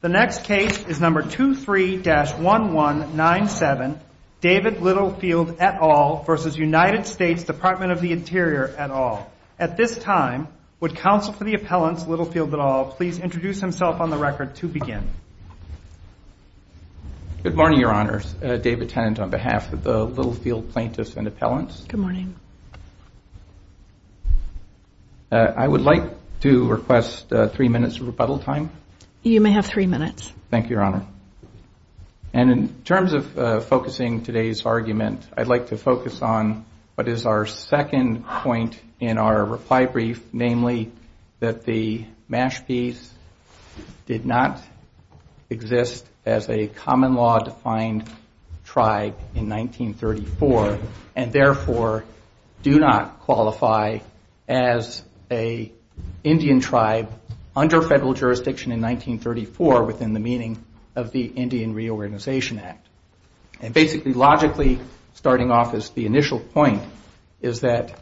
The next case is number 23-1197, David Littlefield et al. Versus United States Department of the Interior et al. At this time, would counsel for the appellants, Littlefield et al., please introduce himself on the record to begin. Good morning, Your Honors. David Tennant on behalf of the Littlefield plaintiffs and appellants. Good morning. I would like to request 3 minutes of rebuttal time. You may have 3 minutes. Thank you, Your Honor. And in terms of focusing today's argument, I'd like to focus on what is our second point in our reply brief, namely that the Mashpees did not exist as a common law defined tribe in 1934 and therefore do not qualify as an Indian tribe under federal jurisdiction in 1934 within the meaning of the Indian Reorganization Act. And basically, logically, starting off as the initial point, is that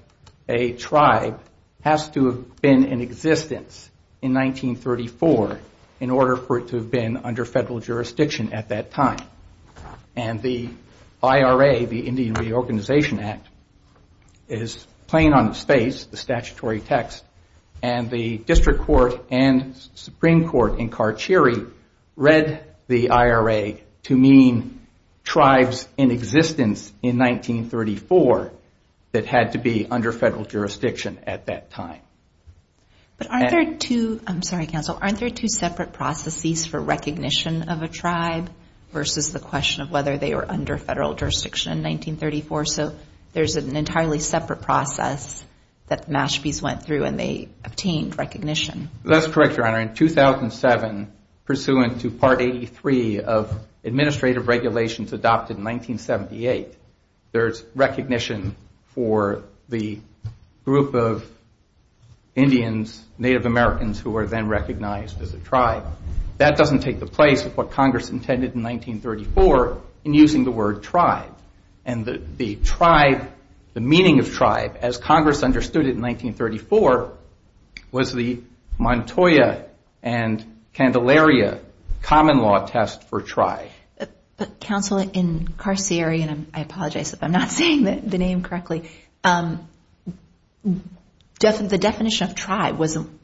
a tribe has to have been in existence in 1934 in order for it to have been under federal jurisdiction at that time. And the IRA, the Indian Reorganization Act, is plain on its face, the statutory text, and the District Court and Supreme Court in Carcieri read the IRA to mean tribes in existence in 1934 that had to be under federal jurisdiction at that time. But aren't there two separate processes for recognition of a tribe versus the question of whether they were under federal jurisdiction in 1934? So there's an entirely separate process that the Mashpees went through and they obtained recognition. That's correct, Your Honor. In 2007, pursuant to Part 83 of Administrative Regulations adopted in 1978, there's recognition for the group of Indians, Native Americans, who were then recognized as a tribe. That doesn't take the place of what Congress intended in 1934 in using the word tribe. And the tribe, the meaning of tribe, as Congress understood it in 1934, was the Montoya and Candelaria common law test for tribe. But counsel, in Carcieri, and I apologize if I'm not saying the name correctly, the definition of tribe wasn't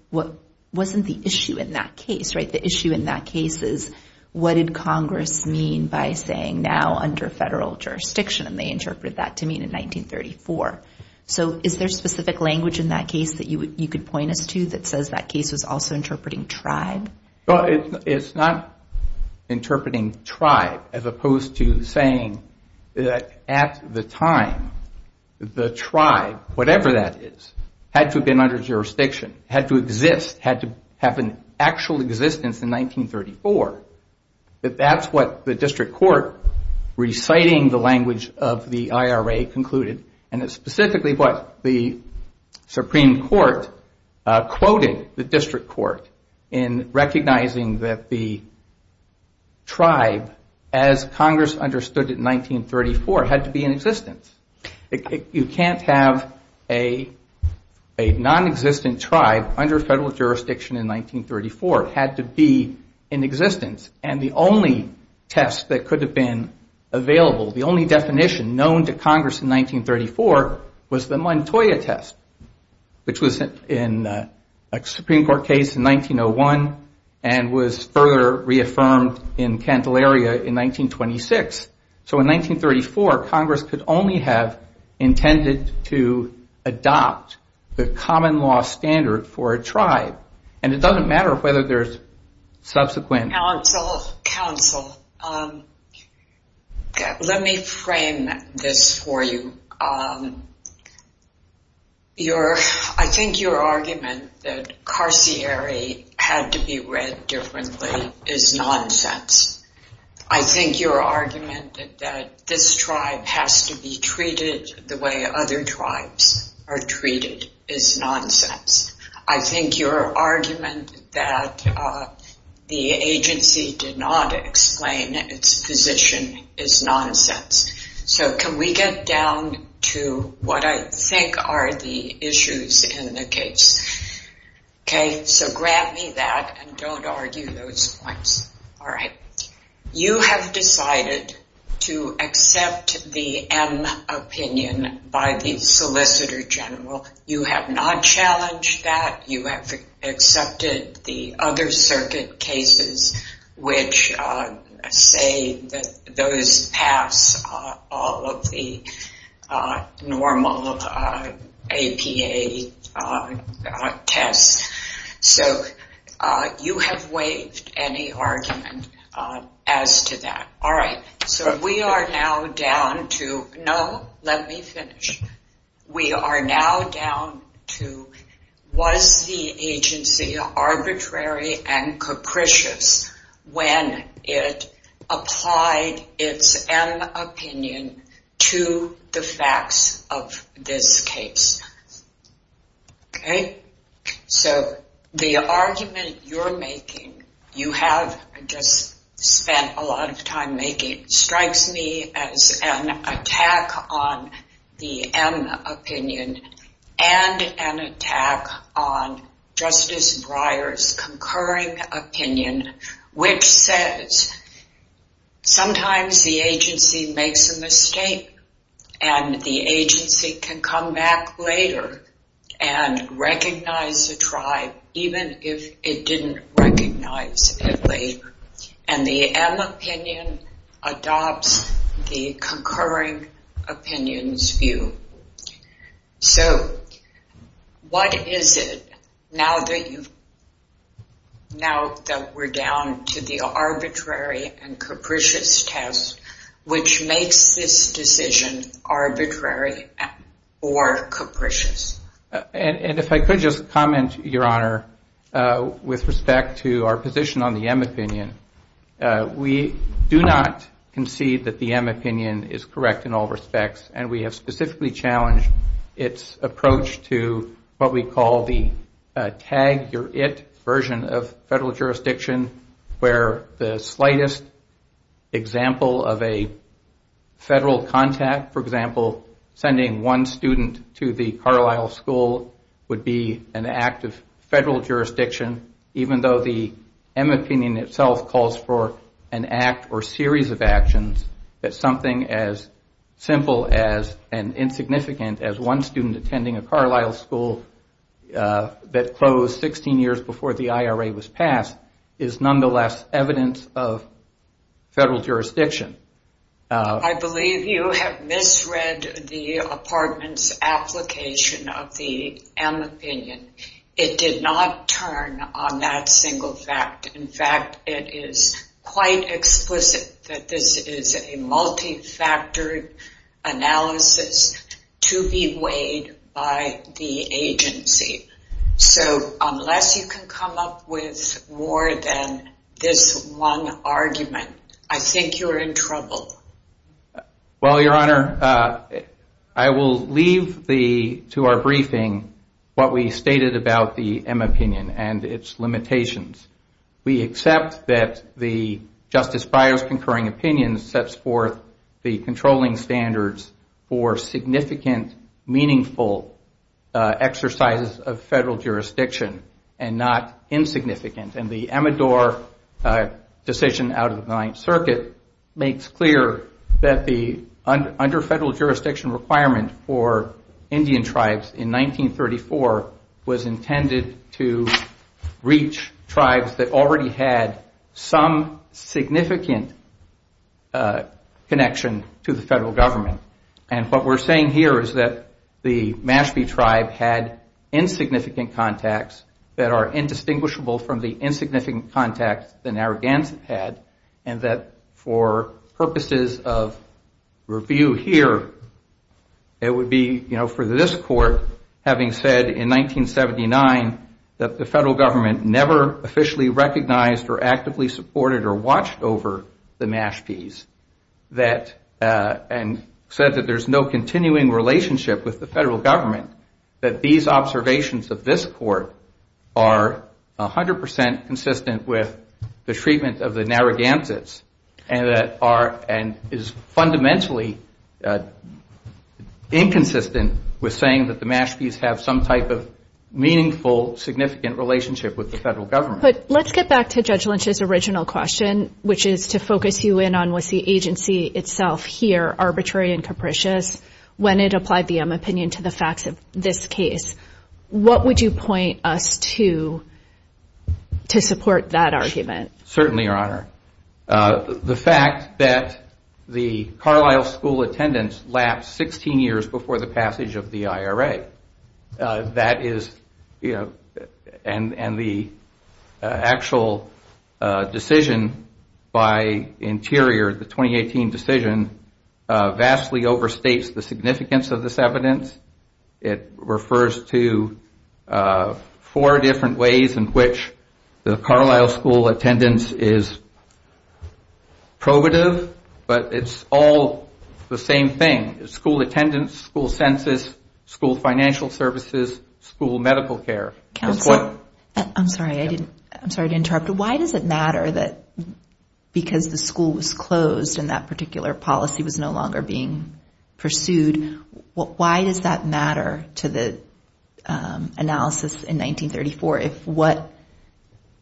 the issue in that case, right? The issue in that case is, what did Congress mean by saying now under federal jurisdiction? And they interpreted that to mean in 1934. So is there specific language in that case that you could point us to that says that case was also interpreting tribe? Well, it's not interpreting tribe as opposed to saying that at the time, the tribe, whatever that is, had to have been under jurisdiction, had to exist, had to have an actual existence in 1934. That's what the district court, reciting the language of the IRA, concluded, and it's specifically what the Supreme Court quoted the district court in recognizing that the tribe, as Congress understood it in 1934, had to be in existence. You can't have a non-existent tribe under federal jurisdiction in 1934. It had to be in existence, and the only test that could have been available, the only definition known to Congress in 1934 was the Montoya test, which was in a Supreme Court case in 1901 and was further reaffirmed in Candelaria in 1926. So in 1934, Congress could only have intended to adopt the common law standard for a tribe, and it doesn't matter whether there's subsequent. Counsel, let me frame this for you. I think your argument that Carcieri had to be read differently is nonsense. I think your argument that this tribe has to be treated the way other tribes are treated is nonsense. I think your argument that the agency did not explain its position is nonsense. So can we get down to what I think are the issues in the case? Okay, so grab me that and don't argue those points. All right. You have decided to accept the M opinion by the Solicitor General. You have not challenged that. You have accepted the other circuit cases which say that those pass all of the normal APA tests. So you have waived any argument as to that. All right. So we are now down to, no, let me finish. We are now down to, was the agency arbitrary and capricious when it applied its M opinion to the facts of this case? Okay? So the argument you're making, you have just spent a lot of time making, strikes me as an attack on the M opinion and an attack on Justice Breyer's concurring opinion, which says sometimes the agency makes a mistake and the agency can come back later and recognize a tribe even if it didn't recognize it later. And the M opinion adopts the concurring opinion's view. So what is it, now that we're down to the arbitrary and capricious test, which makes this decision arbitrary or capricious? And if I could just comment, Your Honor, with respect to our position on the M opinion, we do not concede that the M opinion is correct in all respects, and we have specifically challenged its approach to what we call the tag your it version of federal jurisdiction, where the slightest example of a federal contact, for example, sending one student to the Carlisle School, would be an act of federal jurisdiction, even though the M opinion itself calls for an act or series of actions that something as simple as and insignificant as one student attending a Carlisle School that closed 16 years before the IRA was passed is nonetheless evidence of federal jurisdiction. I believe you have misread the apartment's application of the M opinion. It did not turn on that single fact. In fact, it is quite explicit that this is a multi-factored analysis to be weighed by the agency. So unless you can come up with more than this one argument, I think you're in trouble. Well, Your Honor, I will leave to our briefing what we stated about the M opinion and its limitations. We accept that the Justice Breyer's concurring opinion sets forth the controlling standards for significant, meaningful exercises of federal jurisdiction and not insignificant. And the Amador decision out of the Ninth Circuit makes clear that the under federal jurisdiction requirement for Indian tribes in 1934 was intended to reach tribes that already had some significant connection to the federal government. And what we're saying here is that the Mashpee tribe had insignificant contacts that are indistinguishable from the insignificant contacts the Narragansett had, and that for purposes of review here, it would be, for this court, having said in 1979 that the federal government never officially recognized or actively supported or watched over the Mashpees, that and said that there's no continuing relationship with the federal government, that these observations of this court are 100% consistent with the treatment of the Narragansetts, and that is fundamentally inconsistent with saying that the Mashpees have some type of meaningful, significant relationship with the federal government. But let's get back to Judge Lynch's original question, which is to focus you in on was the agency itself here arbitrary and capricious when it applied the M opinion to the facts of this case. What would you point us to support that argument? Certainly, Your Honor. The fact that the Carlisle School attendance lapsed 16 years before the passage of the IRA. That is, you know, and the actual decision by Interior, the 2018 decision, vastly overstates the significance of this evidence. It refers to four different ways in which the Carlisle School attendance is probative, but it's all the same thing. It's school attendance, school census, school financial services, school medical care. Counsel, I'm sorry to interrupt. Why does it matter that because the school was closed and that particular policy was no longer being pursued, why does that matter to the analysis in 1934 if what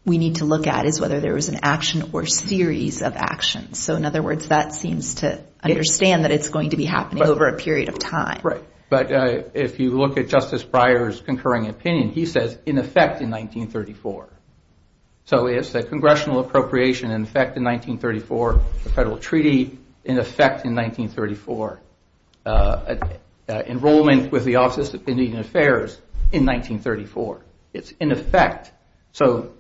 we need to look at is whether there was an action or series of actions? So in other words, that seems to understand that it's going to be happening over a period of time. Right. But if you look at Justice Breyer's concurring opinion, he says, in effect in 1934. So it's a congressional appropriation in effect in 1934, a federal treaty in effect in 1934, enrollment with the Office of Indian Affairs in 1934. It's in effect. So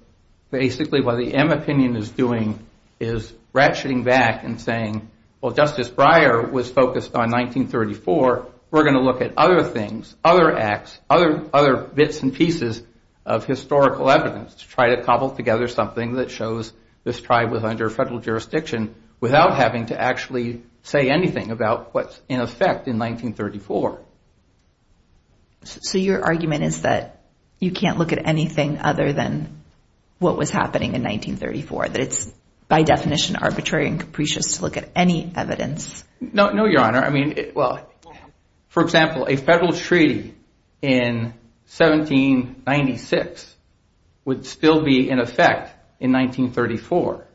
basically what the M opinion is doing is ratcheting back and saying, well, Justice Breyer was focused on 1934. We're going to look at other things, other acts, other bits and pieces of historical evidence to try to cobble together something that shows this tribe was under federal jurisdiction without having to actually say anything about what's in effect in 1934. So your argument is that you can't look at anything other than what was happening in 1934, that it's by definition arbitrary and capricious to look at any evidence? No, Your Honor. I mean, for example, a federal treaty in 1796 would still be in effect in 1934,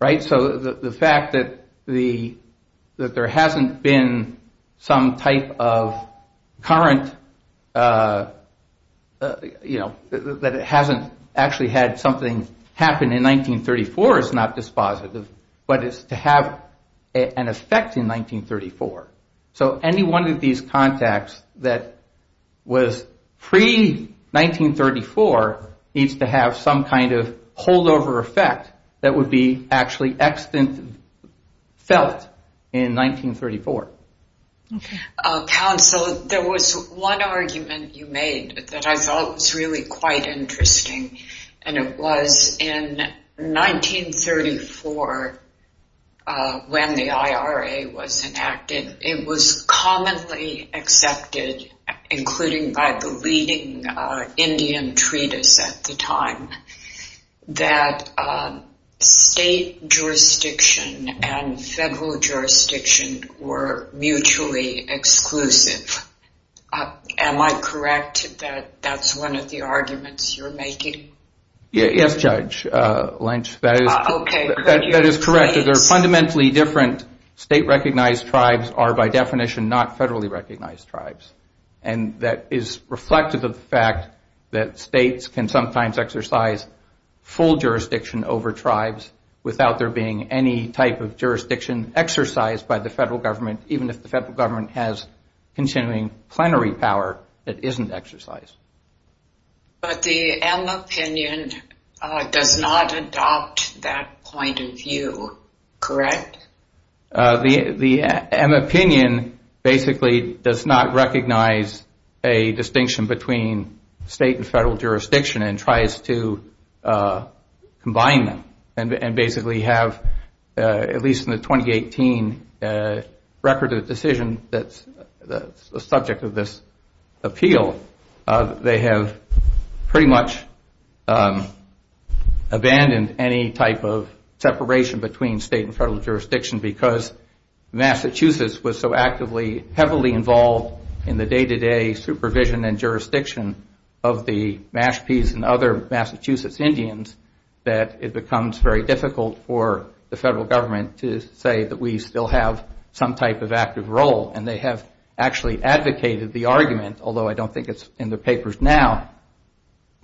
right? So the fact that there hasn't been some type of current, that it hasn't actually had something happen in 1934 is not dispositive, but it's to have an effect in 1934. So any one of these contacts that was pre-1934 needs to have some kind of holdover effect that would be actually extant felt in 1934. Okay. Counsel, there was one argument you made that I thought was really quite interesting, and it was in 1934, when the IRA was enacted, it was commonly accepted, including by the leading Indian treatise at the time, that state jurisdiction and federal jurisdiction were mutually exclusive. Am I correct that that's one of the arguments you're making? Yes, Judge Lynch, that is correct. They're fundamentally different. State-recognized tribes are, by definition, not federally recognized tribes. And that is reflective of the fact that states can sometimes exercise full jurisdiction over tribes without there being any type of jurisdiction exercised by the federal government, even if the federal government has continuing plenary power that isn't exercised. But the M opinion does not adopt that point of view, correct? The M opinion basically does not recognize a distinction between state and federal jurisdiction and tries to combine them and basically have, at least in the 2018 record of decision that's the subject of this appeal, they have pretty much abandoned any type of separation between state and federal jurisdiction because Massachusetts was so heavily involved in the day-to-day supervision and jurisdiction of the Mashpees and other Massachusetts Indians that it becomes very difficult for the federal government to say that we still have some type of active role, and they have actually advocated the argument, although I don't think it's in the papers now,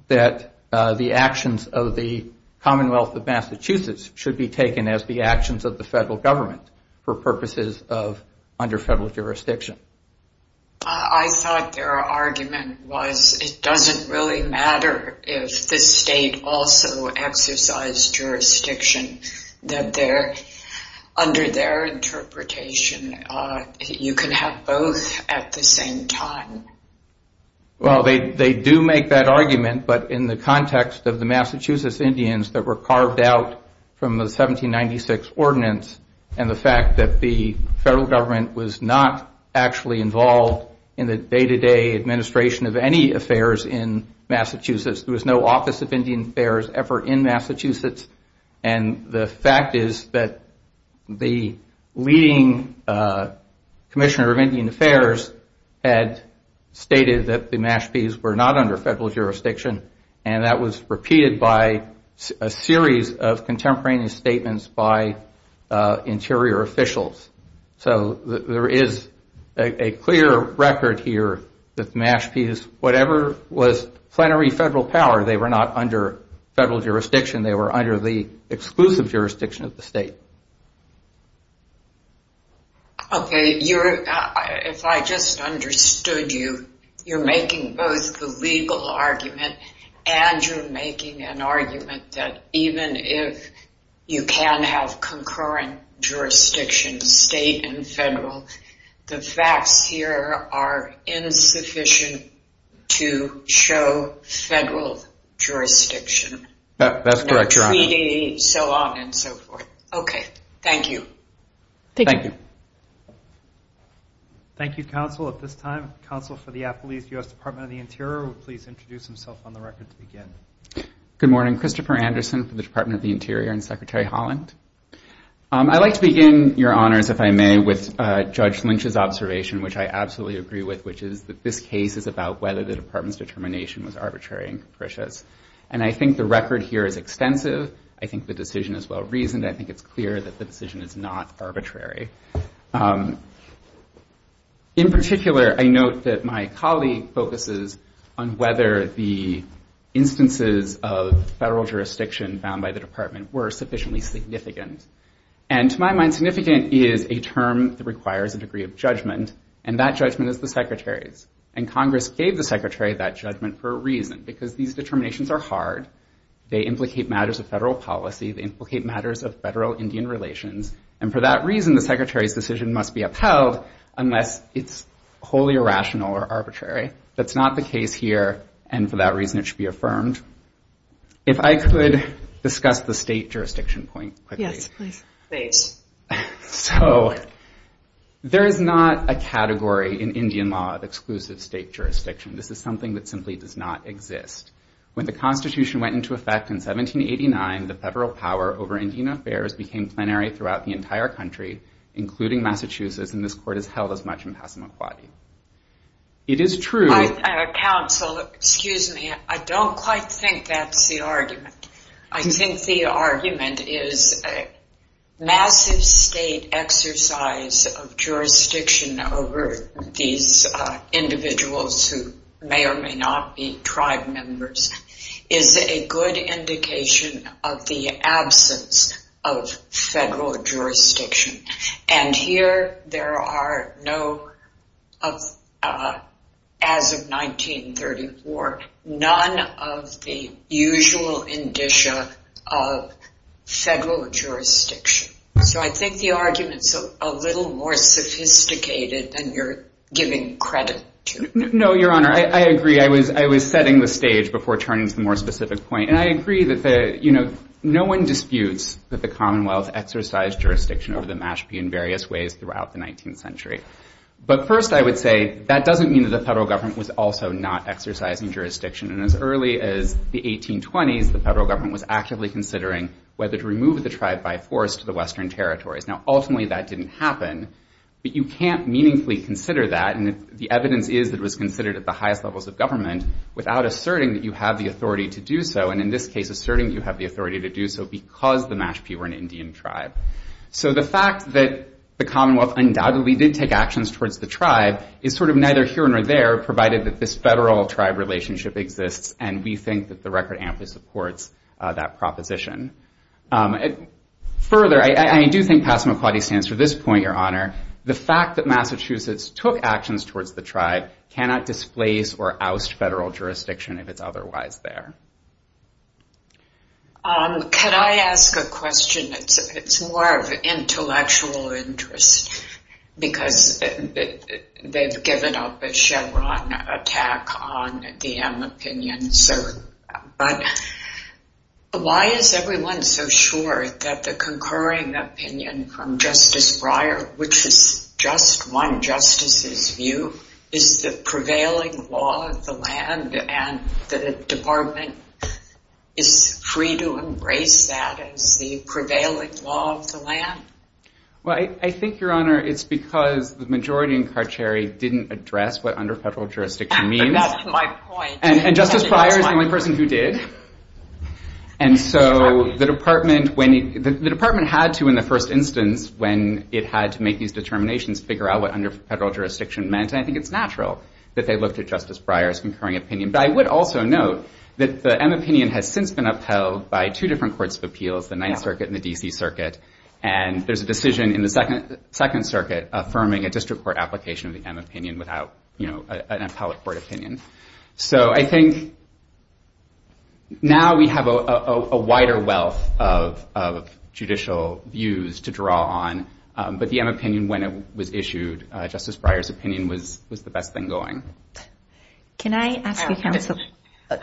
that the actions of the Commonwealth of Massachusetts should be taken as the actions of the federal government for purposes of under federal jurisdiction. I thought their argument was it doesn't really matter if the state also exercised jurisdiction, that they're under their interpretation, you can have both at the same time. Well, they do make that argument, but in the context of the Massachusetts Indians that were carved out from the 1796 ordinance and the fact that the federal government was not actually involved in the day-to-day administration of any affairs in Massachusetts. There was no Office of Indian Affairs ever in Massachusetts, and the fact is that the leading Commissioner of Indian Affairs had stated that the Mashpees were not under federal jurisdiction, and that was repeated by a series of contemporaneous statements by Interior officials. So there is a clear record here that the Mashpees, whatever was plenary federal power, they were not under federal jurisdiction. They were under the exclusive jurisdiction of the state. Okay, if I just understood you, you're making both the legal argument and you're making an argument that even if you can have concurrent jurisdiction, state and federal, the facts here are insufficient to show federal jurisdiction. That's correct, Your Honor. Treaty, so on and so forth. Okay, thank you. Thank you. Thank you, Counsel. At this time, Counsel for the Appellees, U.S. Department of the Interior, will please introduce himself on the record to begin. Good morning. Christopher Anderson for the Department of the Interior and Secretary Holland. I'd like to begin, Your Honors, if I may, with Judge Lynch's observation, which I absolutely agree with, which is that this case is about whether the Department's determination was arbitrary and capricious. And I think the record here is extensive. I think the decision is well-reasoned. I think it's clear that the decision is not arbitrary. In particular, I note that my colleague focuses on whether the instances of federal jurisdiction found by the Department were sufficiently significant. And to my mind, significant is a term that requires a degree of judgment, and that judgment is the Secretary's. And Congress gave the Secretary that judgment for a reason, because these determinations are hard. They implicate matters of federal policy. They implicate matters of federal-Indian relations. And for that reason, the Secretary's decision must be upheld unless it's wholly irrational or arbitrary. That's not the case here, and for that reason it should be affirmed. If I could discuss the state jurisdiction point quickly. Yes, please. Please. So there is not a category in Indian law of exclusive state jurisdiction. This is something that simply does not exist. When the Constitution went into effect in 1789, the federal power over Indian affairs became plenary throughout the entire country, including Massachusetts, and this court has held as much in Passamaquoddy. It is true... Counsel, excuse me, I don't quite think that's the argument. I think the argument is a massive state exercise of jurisdiction over these individuals who may or may not be tribe members is a good indication of the absence of federal jurisdiction. And here there are no, as of 1934, none of the usual indicia of federal jurisdiction. So I think the argument's a little more sophisticated than you're giving credit to. No, Your Honor, I agree. I was setting the stage before turning to the more specific point. And I agree that no one disputes that the Commonwealth exercised jurisdiction over the Mashpee in various ways throughout the 19th century. But first I would say that doesn't mean that the federal government was also not exercising jurisdiction. And as early as the 1820s, the federal government was actively considering whether to remove the tribe by force to the Western territories. Now, ultimately that didn't happen, But you can't meaningfully consider that, and if the evidence is that it was considered at the highest levels of government, without asserting that you have the authority to do so, and in this case asserting that you have the authority to do so because the Mashpee were an Indian tribe. So the fact that the Commonwealth undoubtedly did take actions towards the tribe is sort of neither here nor there, provided that this federal-tribe relationship exists, and we think that the record amply supports that proposition. Further, I do think Passamaquoddy stands for this point, Your Honor. The fact that Massachusetts took actions towards the tribe cannot displace or oust federal jurisdiction if it's otherwise there. Could I ask a question? It's more of intellectual interest because they've given up a Chevron attack on the M opinion. So, but why is everyone so sure that the concurring opinion from Justice Breyer, which is just one justice's view, is the prevailing law of the land and the department is free to embrace that as the prevailing law of the land? Well, I think, Your Honor, it's because the majority in Carcieri didn't address what under federal jurisdiction means. That's my point. And Justice Breyer is the only person who did. And so the department, the department had to, in the first instance, when it had to make these determinations, figure out what under federal jurisdiction meant. And I think it's natural that they looked at Justice Breyer's concurring opinion. But I would also note that the M opinion has since been upheld by two different courts of appeals, the Ninth Circuit and the D.C. Circuit. And there's a decision in the Second Circuit affirming a district court application of the M opinion without, an appellate court opinion. So I think now we have a wider wealth of judicial views to draw on. But the M opinion, when it was issued, Justice Breyer's opinion was the best thing going. Can I ask you, counsel?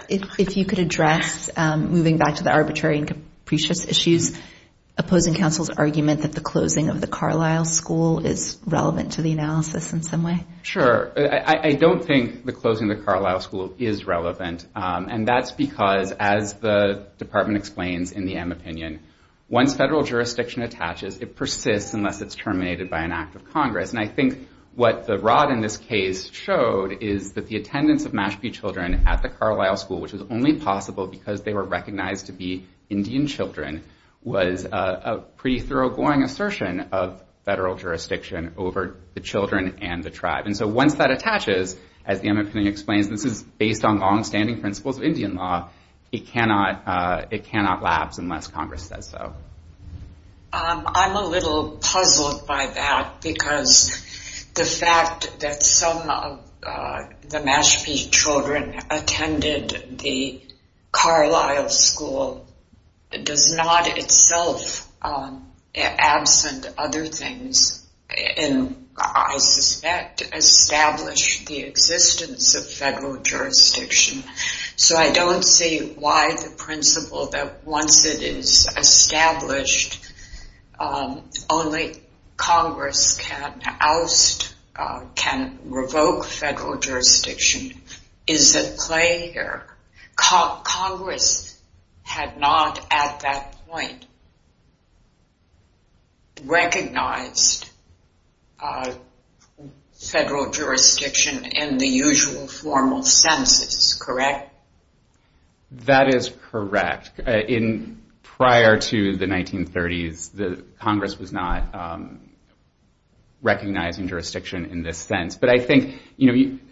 If you could address, moving back to the arbitrary and capricious issues, opposing counsel's argument that the closing of the Carlisle School is relevant to the analysis in some way? Sure. I don't think the closing of the Carlisle School is relevant, and that's because, as the department explains in the M opinion, once federal jurisdiction attaches, it persists unless it's terminated by an act of Congress. And I think what the rod in this case showed is that the attendance of Mashpee children at the Carlisle School, which was only possible because they were recognized to be Indian children, was a pretty thoroughgoing assertion of federal jurisdiction over the children and the tribe. And so once that attaches, as the M opinion explains, this is based on longstanding principles of Indian law, it cannot lapse unless Congress says so. I'm a little puzzled by that because the fact that some of the Mashpee children attended the Carlisle School does not itself, absent other things, and I suspect establish the existence of federal jurisdiction. So I don't see why the principle that once it is established, only Congress can oust, can revoke federal jurisdiction is at play here. Congress had not at that point recognized federal jurisdiction in the usual formal senses, correct? That is correct. Prior to the 1930s, the Congress was not recognizing jurisdiction in this sense. But I think,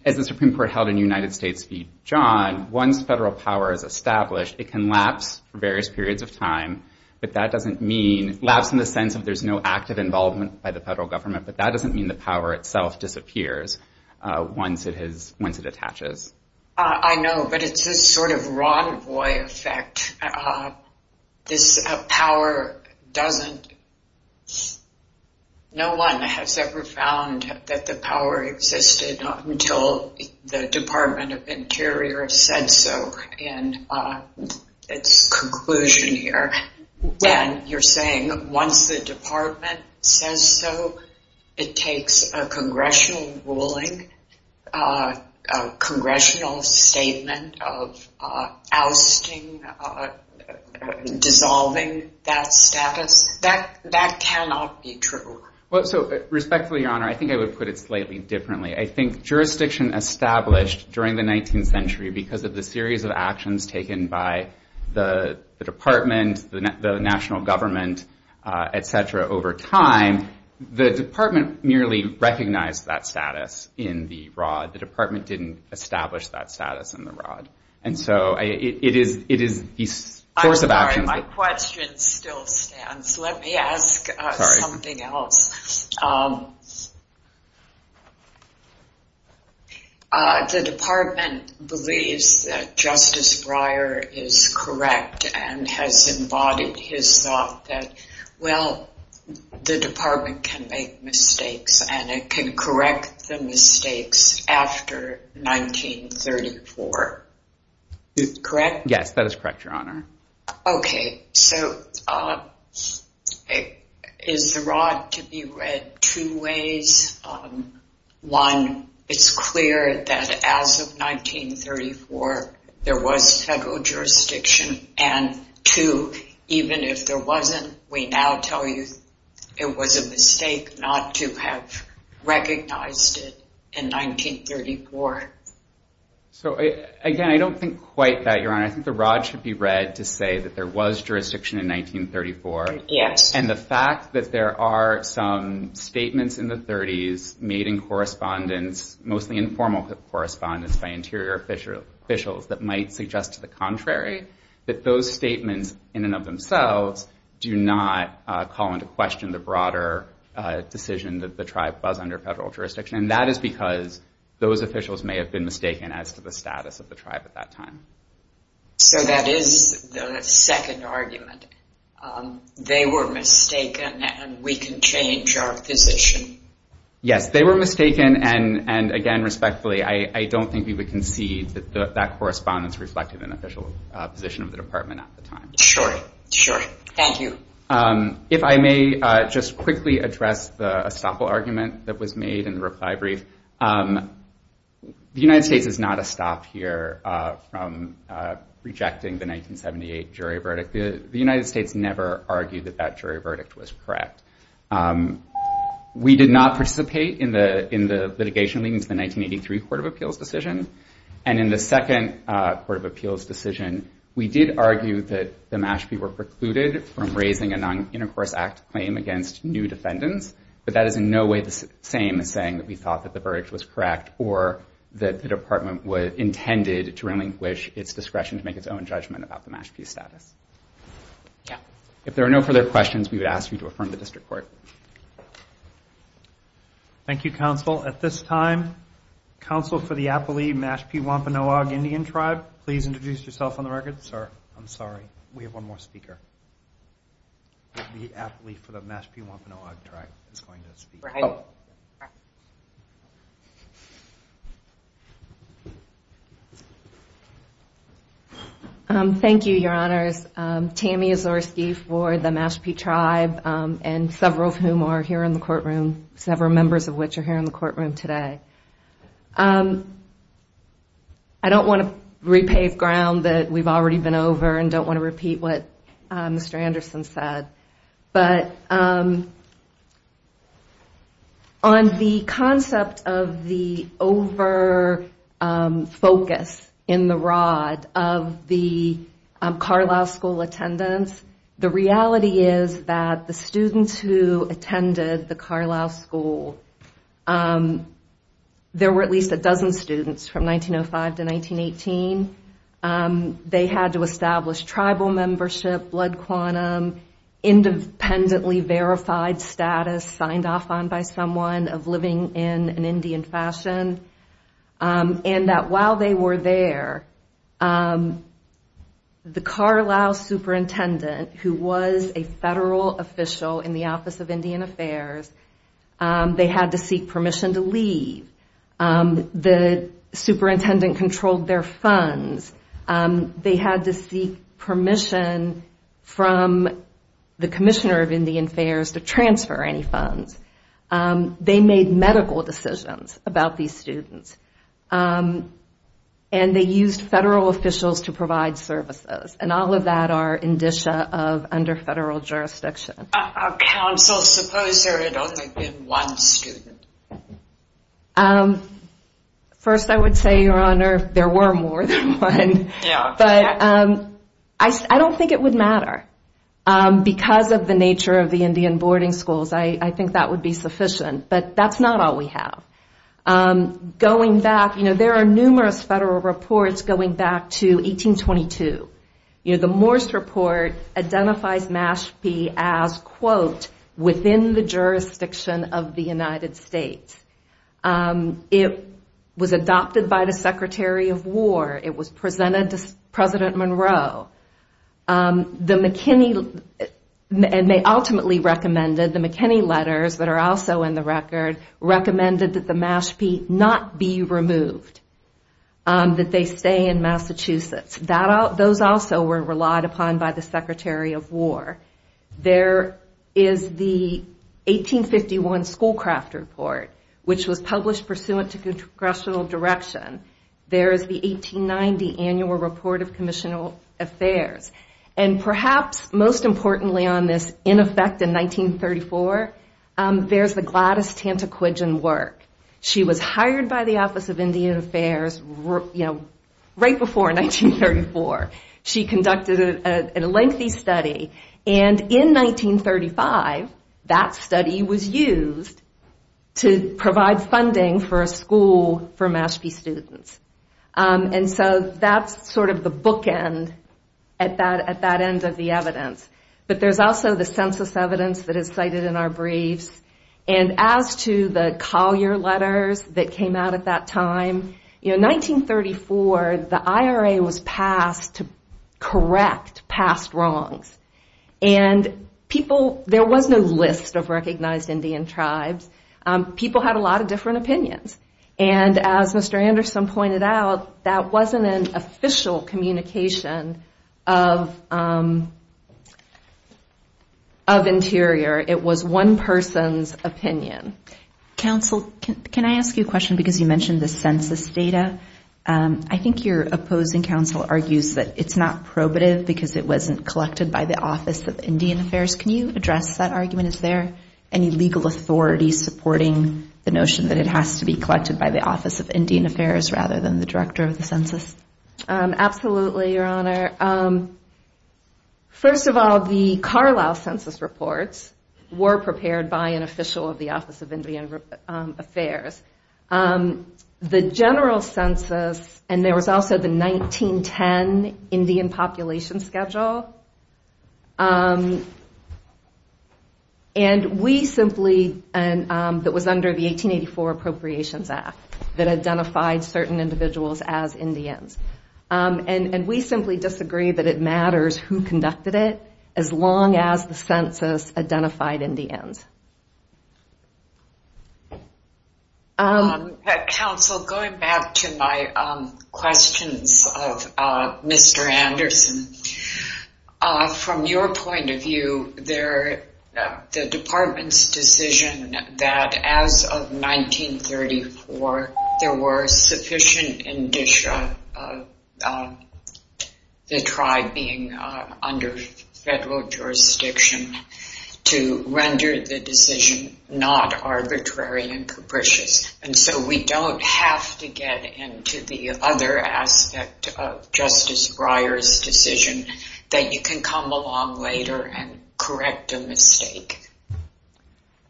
as the Supreme Court held in United States v. John, once federal power is established, it can lapse for various periods of time, but that doesn't mean, lapse in the sense of there's no active involvement by the federal government, but that doesn't mean the power itself disappears once it attaches. I know, but it's this sort of renvoi effect. This power doesn't, no one has ever found that the power existed until the Department of Interior said so in its conclusion here. And you're saying once the department says so, it takes a congressional ruling, a congressional statement of ousting, dissolving that status, that cannot be true. Well, so respectfully, Your Honor, I think I would put it slightly differently. I think jurisdiction established during the 19th century because of the series of actions taken by the department, the national government, et cetera, over time, the department merely recognized that status in the ROD. The department didn't establish that status in the ROD. And so it is the course of actions. My question still stands. Let me ask something else. The department believes that Justice Breyer is correct and has embodied his thought that, well, the department can make mistakes and it can correct the mistakes after 1934. Correct? Yes, that is correct, Your Honor. Okay, so is the ROD to be read two ways? One, it's clear that as of 1934 there was federal jurisdiction, and two, even if there wasn't, we now tell you it was a mistake not to have recognized it in 1934. So, again, I don't think quite that, Your Honor. I think the ROD should be read to say that there was jurisdiction in 1934. Yes. And the fact that there are some statements in the 30s made in correspondence, mostly informal correspondence by Interior officials that might suggest to the contrary, that those statements in and of themselves do not call into question the broader decision that the tribe was under federal jurisdiction. And that is because those officials may have been mistaken as to the status of the tribe at that time. So that is the second argument. They were mistaken and we can change our position. Yes, they were mistaken, and again, respectfully, I don't think we would concede that that correspondence reflected an official position of the department at the time. Sure. Thank you. If I may just quickly address the estoppel argument that was made in the reply brief. The United States is not estopped here from rejecting the 1978 jury verdict. The United States never argued that jury verdict was correct. We did not participate in the litigation leading to the 1983 Court of Appeals decision. And in the second Court of Appeals decision, we did argue that the Mashpee were precluded from raising a Non-Intercourse Act claim against new defendants. But that is in no way the same as saying that we thought that the verdict was correct or that the department intended to relinquish its discretion to make its own judgment about the Mashpee status. Yeah. If there are no further questions, we would ask you to affirm the district court. Thank you, counsel. At this time, counsel for the Appalachian Mashpee Wampanoag Indian Tribe, please introduce yourself on the record. Sir, I'm sorry. We have one more speaker. The appellee for the Mashpee Wampanoag Tribe is going to speak. Right. Oh. Thank you, Your Honors. Tammy Azorsky for the Mashpee Tribe, and several of whom are here in the courtroom, several members of which are here in the courtroom today. I don't want to repave ground that we've already been over and don't want to repeat what Mr. Anderson said. But on the concept of the over-focus in the ROD of the Carlisle School attendance, the reality is that the students who attended the Carlisle School, there were at least a dozen students from 1905 to 1918. They had to establish tribal membership, blood quantum, independently verified status signed off on by someone of living in an Indian fashion, and that while they were there, the Carlisle superintendent, who was a federal official in the Office of Indian Affairs, they had to seek permission to leave. The superintendent controlled their funds. They had to seek permission from the Commissioner of Indian Affairs to transfer any funds. They made medical decisions about these students. and they used federal officials to provide services. And all of that are indicia of under federal jurisdiction. Counsel, suppose there had only been one student. First, I would say, Your Honor, there were more than one. Yeah. But I don't think it would matter. Because of the nature of the Indian boarding schools, I think that would be sufficient. But that's not all we have. Going back, there are numerous federal reports going back to 1822. The Morse Report identifies Mashpee as, quote, within the jurisdiction of the United States. It was adopted by the Secretary of War. It was presented to President Monroe. The McKinney, and they ultimately recommended, the McKinney letters that are also in the record, recommended that the Mashpee not be removed, that they stay in Massachusetts. Those also were relied upon by the Secretary of War. There is the 1851 Schoolcraft Report, which was published pursuant to congressional direction. There is the 1890 Annual Report of Commissioner Affairs. And perhaps most importantly on this, in effect in 1934, there's the Gladys Tantaquidgeon work. She was hired by the Office of Indian Affairs right before 1934. She conducted a lengthy study. And in 1935, that study was used to provide funding for a school for Mashpee students. And so that's sort of the bookend at that end of the evidence. But there's also the census evidence that is cited in our briefs. And as to the Collier letters that came out at that time, 1934, the IRA was passed to correct past wrongs. And there was no list of recognized Indian tribes. People had a lot of different opinions. And as Mr. Anderson pointed out, that wasn't an official communication of Interior. It was one person's opinion. Counsel, can I ask you a question? Because you mentioned the census data. I think your opposing counsel argues that it's not probative because it wasn't collected by the Office of Indian Affairs. Can you address that argument? Is there any legal authority supporting the notion that it has to be collected by the Office of Indian Affairs rather than the Director of the Census? Absolutely, Your Honor. First of all, the Carlisle Census reports were prepared by an official of the Office of Indian Affairs. The general census, and there was also the 1910 Indian population schedule. And we simply, that was under the 1884 Appropriations Act that identified certain individuals as Indians. And we simply disagree that it matters who conducted it as long as the census identified Indians. Counsel, going back to my questions of Mr. Anderson, from your point of view, the Department's decision that as of 1934 there were sufficient indicia of the tribe being under federal jurisdiction to render the decision not arbitrary and capricious. And so we don't have to get into the other aspect of Justice Breyer's decision that you can come along later and correct a mistake,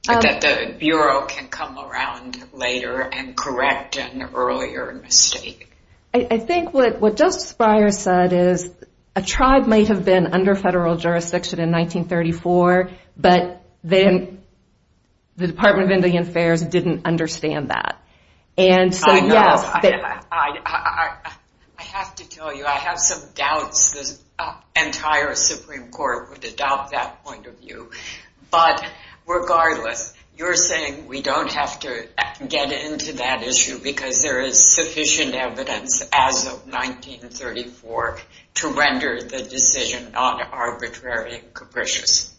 that the Bureau can come around later and correct an earlier mistake. I think what Justice Breyer said is a tribe might have been under federal jurisdiction in 1934, but then the Department of Indian Affairs didn't understand that. And so, I have to tell you, I have some doubts this entire Supreme Court would adopt that point of view. But regardless, you're saying we don't have to get into that issue because there is sufficient evidence as of 1934 to render the decision not arbitrary and capricious.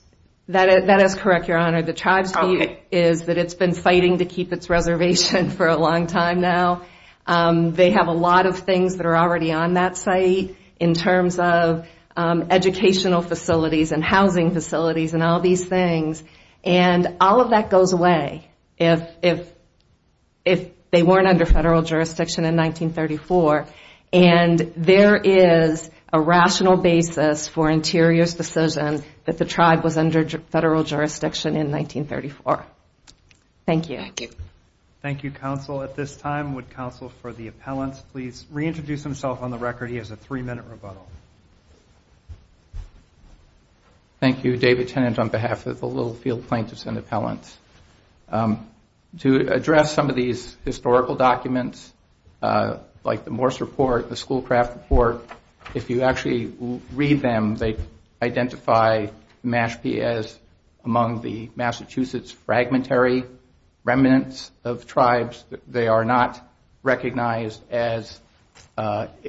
That is correct, Your Honor. The tribe's view is that it's been fighting to keep its reservation for a long time now. They have a lot of things that are already on that site in terms of educational facilities and housing facilities and all these things. And all of that goes away if they weren't under federal jurisdiction in 1934. And there is a rational basis for Interior's decision that the tribe was under federal jurisdiction in 1934. Thank you. Thank you. Thank you, counsel. At this time, would counsel for the appellants please reintroduce himself on the record? He has a 3-minute rebuttal. Thank you. David Tennant on behalf of the Littlefield plaintiffs and appellants. To address some of these historical documents, like the Morse Report, the Schoolcraft Report, if you actually read them, they identify Mashpee as among the Massachusetts fragmentary remnants of tribes. They are not recognized as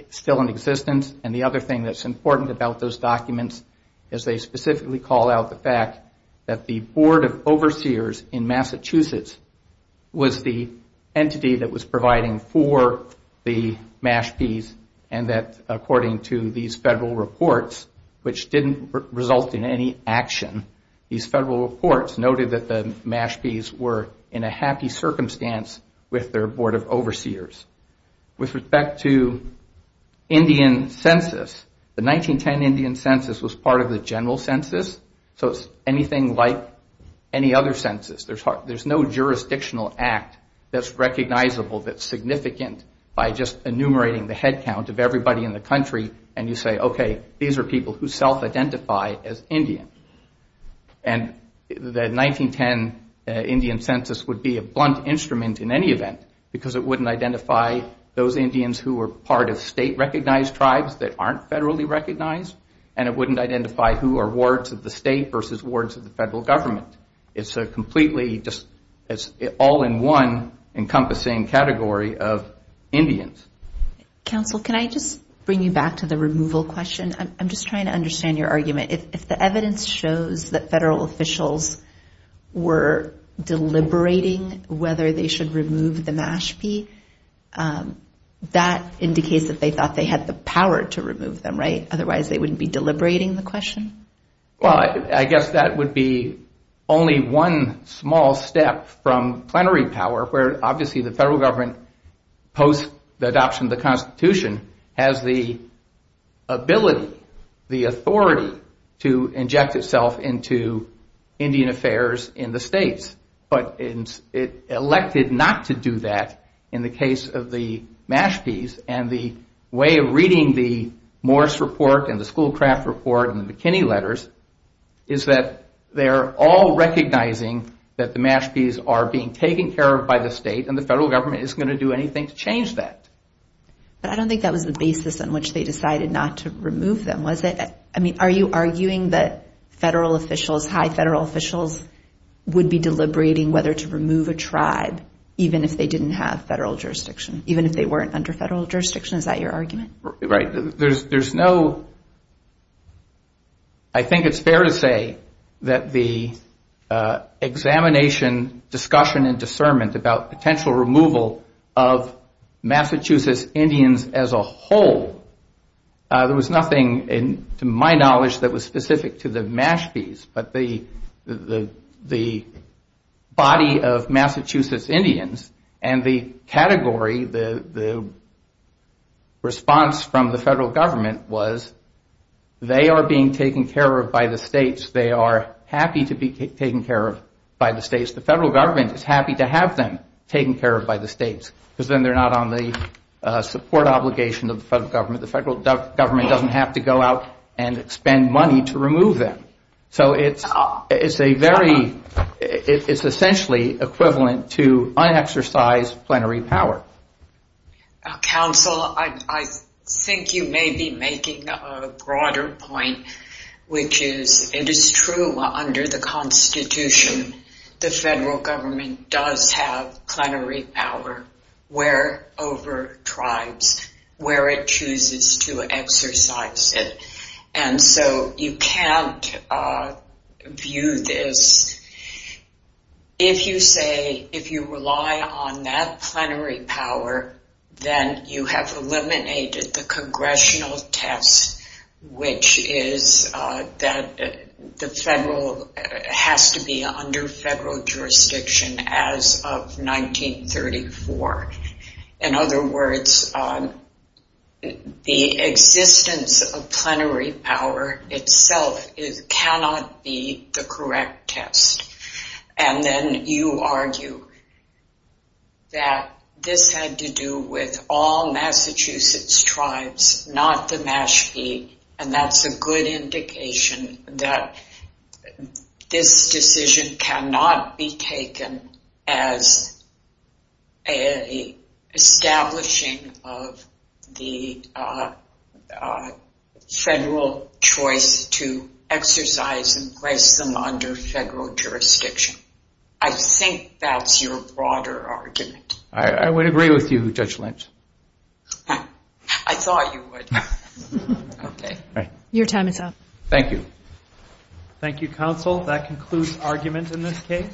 still in existence. And the other thing that's important about those documents is they specifically call out the fact that the Board of Overseers in Massachusetts was the entity that was providing for the Mashpees, and that according to these federal reports, which didn't result in any action, these federal reports noted that the Mashpees were in a happy circumstance with their Board of Overseers. With respect to Indian census, the 1910 Indian census was part of the general census, so it's anything like any other census. There's no jurisdictional act that's recognizable, that's significant by just enumerating the head count of everybody in the country, and you say, okay, these are people who self-identify as Indian. And the 1910 Indian census would be a blunt instrument in any event, because it wouldn't identify those Indians who were part of state-recognized tribes that aren't federally recognized, and it wouldn't identify who are wards of the state versus wards of the federal government. It's a completely just all-in-one encompassing category of Indians. Counsel, can I just bring you back to the removal question? I'm just trying to understand your argument. If the evidence shows that federal officials were deliberating whether they should remove the Mashpee, that indicates that they thought they had the power to remove them, right? Otherwise, they wouldn't be deliberating the question? Well, I guess that would be only one small step from plenary power, where obviously the federal government post the adoption of the Constitution has the ability, the authority to inject itself into Indian affairs in the states. But it elected not to do that in the case of the Mashpees, and the way of reading the Morse Report and the Schoolcraft Report and the McKinney letters is that they're all recognizing that the Mashpees are being taken care of by the state, and the federal government isn't going to do anything to change that. But I don't think that was the basis on which they decided not to remove them, was it? I mean, are you arguing that federal officials, high federal officials, would be deliberating whether to remove a tribe even if they didn't have federal jurisdiction, even if they weren't under federal jurisdiction? Is that your argument? Right. There's no... I think it's fair to say that the examination, discussion, and discernment about potential removal of Massachusetts Indians as a whole, there was nothing, to my knowledge, that was specific to the Mashpees, but the body of Massachusetts Indians and the category, the response from the federal government was they are being taken care of by the states. They are happy to be taken care of by the states. The federal government is happy to have them taken care of by the states, because then they're not on the support obligation of the federal government. The federal government doesn't have to go out and expend money to remove them. So it's essentially equivalent to unexercised plenary power. Counsel, I think you may be making a broader point, which is it is true under the Constitution the federal government does have plenary power where over tribes, where it chooses to exercise it. And so you can't view this. If you rely on that plenary power, then you have eliminated the congressional test, which is that the federal has to be under federal jurisdiction as of 1934. In other words, the existence of plenary power itself cannot be the correct test. And then you argue that this had to do with all Massachusetts tribes, not the Mashpee, and that's a good indication that this decision cannot be taken as a establishing of the federal choice to exercise and place them under federal jurisdiction. I think that's your broader argument. I would agree with you, Judge Lynch. I thought you would. Okay. Right. Your time is up. Thank you. Thank you, counsel. That concludes argument in this case.